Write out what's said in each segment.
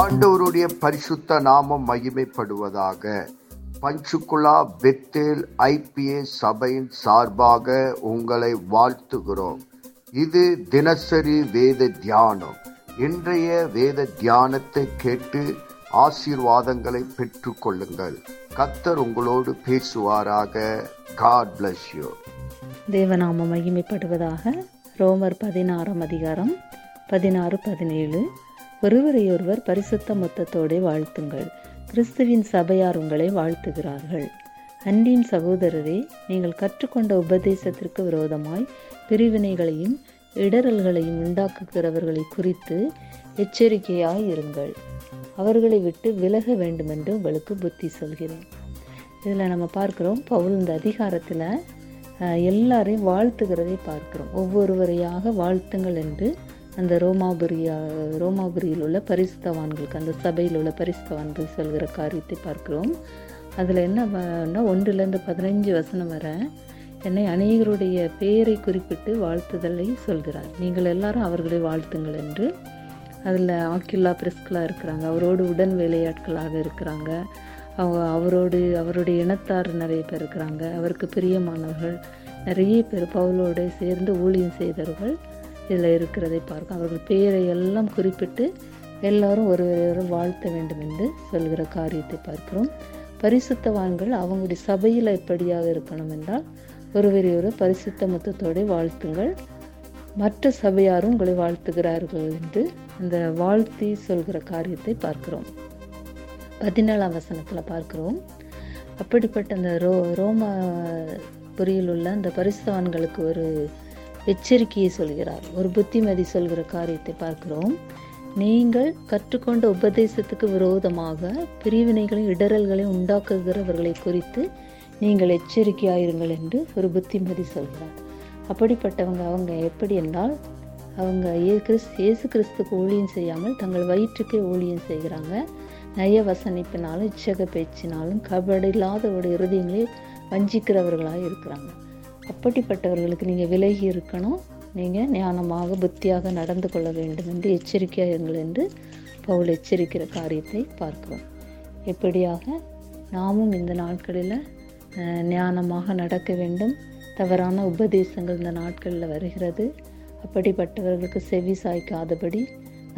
ஆண்டவருடைய பரிசுத்த நாமம் மகிமைப்படுவதாக. பஞ்சுகுலா பெத்தேல் ஐபிஏ சபையின் சார்பாக உங்களை வாழ்த்துகிறோம். இது தினசரி வேத தியானம். இன்றைய வேத தியானத்தை கேட்டு ஆசீர்வாதங்களை பெற்று கொள்ளுங்கள். கர்த்தர் உங்களோடு பேசுவாராக. God bless you. தேவநாமம் மகிமைப்படுவதாக. ரோமர் 16:16-17 ஒருவரையொருவர் பரிசுத்த மொத்தத்தோடு வாழ்த்துங்கள். கிறிஸ்துவின் சபையார் உங்களை வாழ்த்துகிறார்கள். அன்பின் சகோதரரே, நீங்கள் கற்றுக்கொண்ட உபதேசத்திற்கு விரோதமாய் பிரிவினைகளையும் இடறல்களையும் உண்டாக்குகிறவர்களை குறித்து எச்சரிக்கையாய் இருங்கள். அவர்களை விட்டு விலக வேண்டுமென்று உங்களுக்கு புத்தி சொல்கிறேன். இதில் நம்ம பார்க்குறோம், பவுல் இந்த அதிகாரத்தில் எல்லாரையும் வாழ்த்துகிறதை பார்க்குறோம். ஒவ்வொருவரையாக வாழ்த்துங்கள் என்று அந்த ரோமாபுரியில் உள்ள பரிசுத்தவான்களுக்கு, அந்த சபையில் உள்ள பரிசுத்தவான்கள் சொல்கிற காரியத்தை பார்க்குறோம். அதில் என்னன்னா, 1-15 வரை என்னை அநேகருடைய பெயரை குறிப்பிட்டு வாழ்த்துதலை சொல்கிறார். நீங்கள் எல்லாரும் அவர்களை வாழ்த்துங்கள் என்று. அதில் ஆக்கில்லா பிரிஸ்கிலா இருக்கிறாங்க, அவரோடு உடன் வேலையாட்களாக இருக்கிறாங்க. அவருடைய இனத்தார் நிறைய பேர் இருக்கிறாங்க. அவருக்கு பிரியமானவர்கள் நிறைய பேர் பவுலோடு சேர்ந்து ஊழியம் செய்தவர்கள் இதில் இருக்கிறதை பார்க்க, அவர்கள் பெயரை எல்லாம் குறிப்பிட்டு எல்லாரும் ஒருவரையொருவர் வாழ்த்த வேண்டும் என்று சொல்கிற காரியத்தை பார்க்கிறோம். பரிசுத்தவான்கள் அவங்களுடைய சபையில் எப்படியாக இருக்கணும் என்றால், ஒருவரையொரு பரிசுத்த மொத்தத்தோடு வாழ்த்துங்கள், மற்ற சபையாரும் உங்களை வாழ்த்துகிறார்கள் என்று அந்த வாழ்த்தி சொல்கிற காரியத்தை பார்க்கிறோம். 17 பார்க்கிறோம், அப்படிப்பட்ட அந்த ரோமாபுரியில் உள்ள அந்த பரிசுத்தவான்களுக்கு ஒரு எச்சரிக்கையை சொல்கிறார். ஒரு புத்திமதி சொல்கிற காரியத்தை பார்க்கிறோம். நீங்கள் கற்றுக்கொண்ட உபதேசத்துக்கு விரோதமாக பிரிவினைகளையும் இடறல்களையும் உண்டாக்குகிறவர்களை குறித்து நீங்கள் எச்சரிக்கையாயிருங்கள் என்று ஒரு புத்திமதி சொல்கிறார். அப்படிப்பட்டவங்க அவங்க எப்படி என்றால், அவங்க இயேசு கிறிஸ்துக்கு ஊழியம் செய்யாமல் தங்கள் வயிற்றுக்கே ஊழியம் செய்கிறாங்க. நய வசனிப்பினாலும் இச்சக பேச்சினாலும் கபடில்லாத ஒரு இறுதியங்களை வஞ்சிக்கிறவர்களாக இருக்கிறாங்க. அப்படிப்பட்டவர்களுக்கு நீங்கள் விலகி இருக்கணும், நீங்கள் ஞானமாக புத்தியாக நடந்து கொள்ள வேண்டும் என்று எச்சரிக்கையாக இருங்கள் என்று பவுல் எச்சரிக்கிற காரியத்தை பார்க்கிறோம். எப்படியாக நாமும் இந்த நாட்களில் ஞானமாக நடக்க வேண்டும். தவறான உபதேசங்கள் இந்த நாட்களில் வருகிறது. அப்படிப்பட்டவர்களுக்கு செவி சாய்க்காதபடி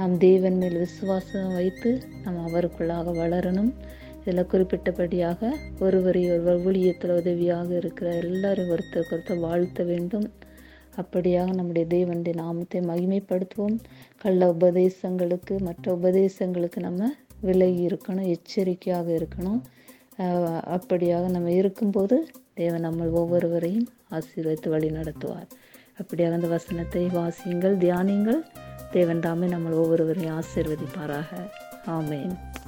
நாம் தேவன் மேல் விசுவாசம் வைத்து நாம் அவருக்குள்ளாக வளரணும். இதில் குறிப்பிட்டபடியாக ஒருவரையொருவர் ஊழியத்தில் உதவியாக இருக்கிற எல்லாரும் ஒருத்தருக்கொருத்தர் வாழ்த்த வேண்டும். அப்படியாக நம்முடைய தேவனுடைய நாமத்தை மகிமைப்படுத்துவோம். கள்ள உபதேசங்களுக்கு, மற்ற உபதேசங்களுக்கு நம்ம விலகி இருக்கணும், எச்சரிக்கையாக இருக்கணும். அப்படியாக நம்ம இருக்கும்போது தேவன் நம்ம ஒவ்வொருவரையும் ஆசீர்வதித்து வழி நடத்துவார். அப்படியாக அந்த வசனத்தை வாசியுங்கள், தியானிங்கள். தேவன் தாமே நம்ம ஒவ்வொருவரையும் ஆசீர்வதிப்பாராக. ஆமென்.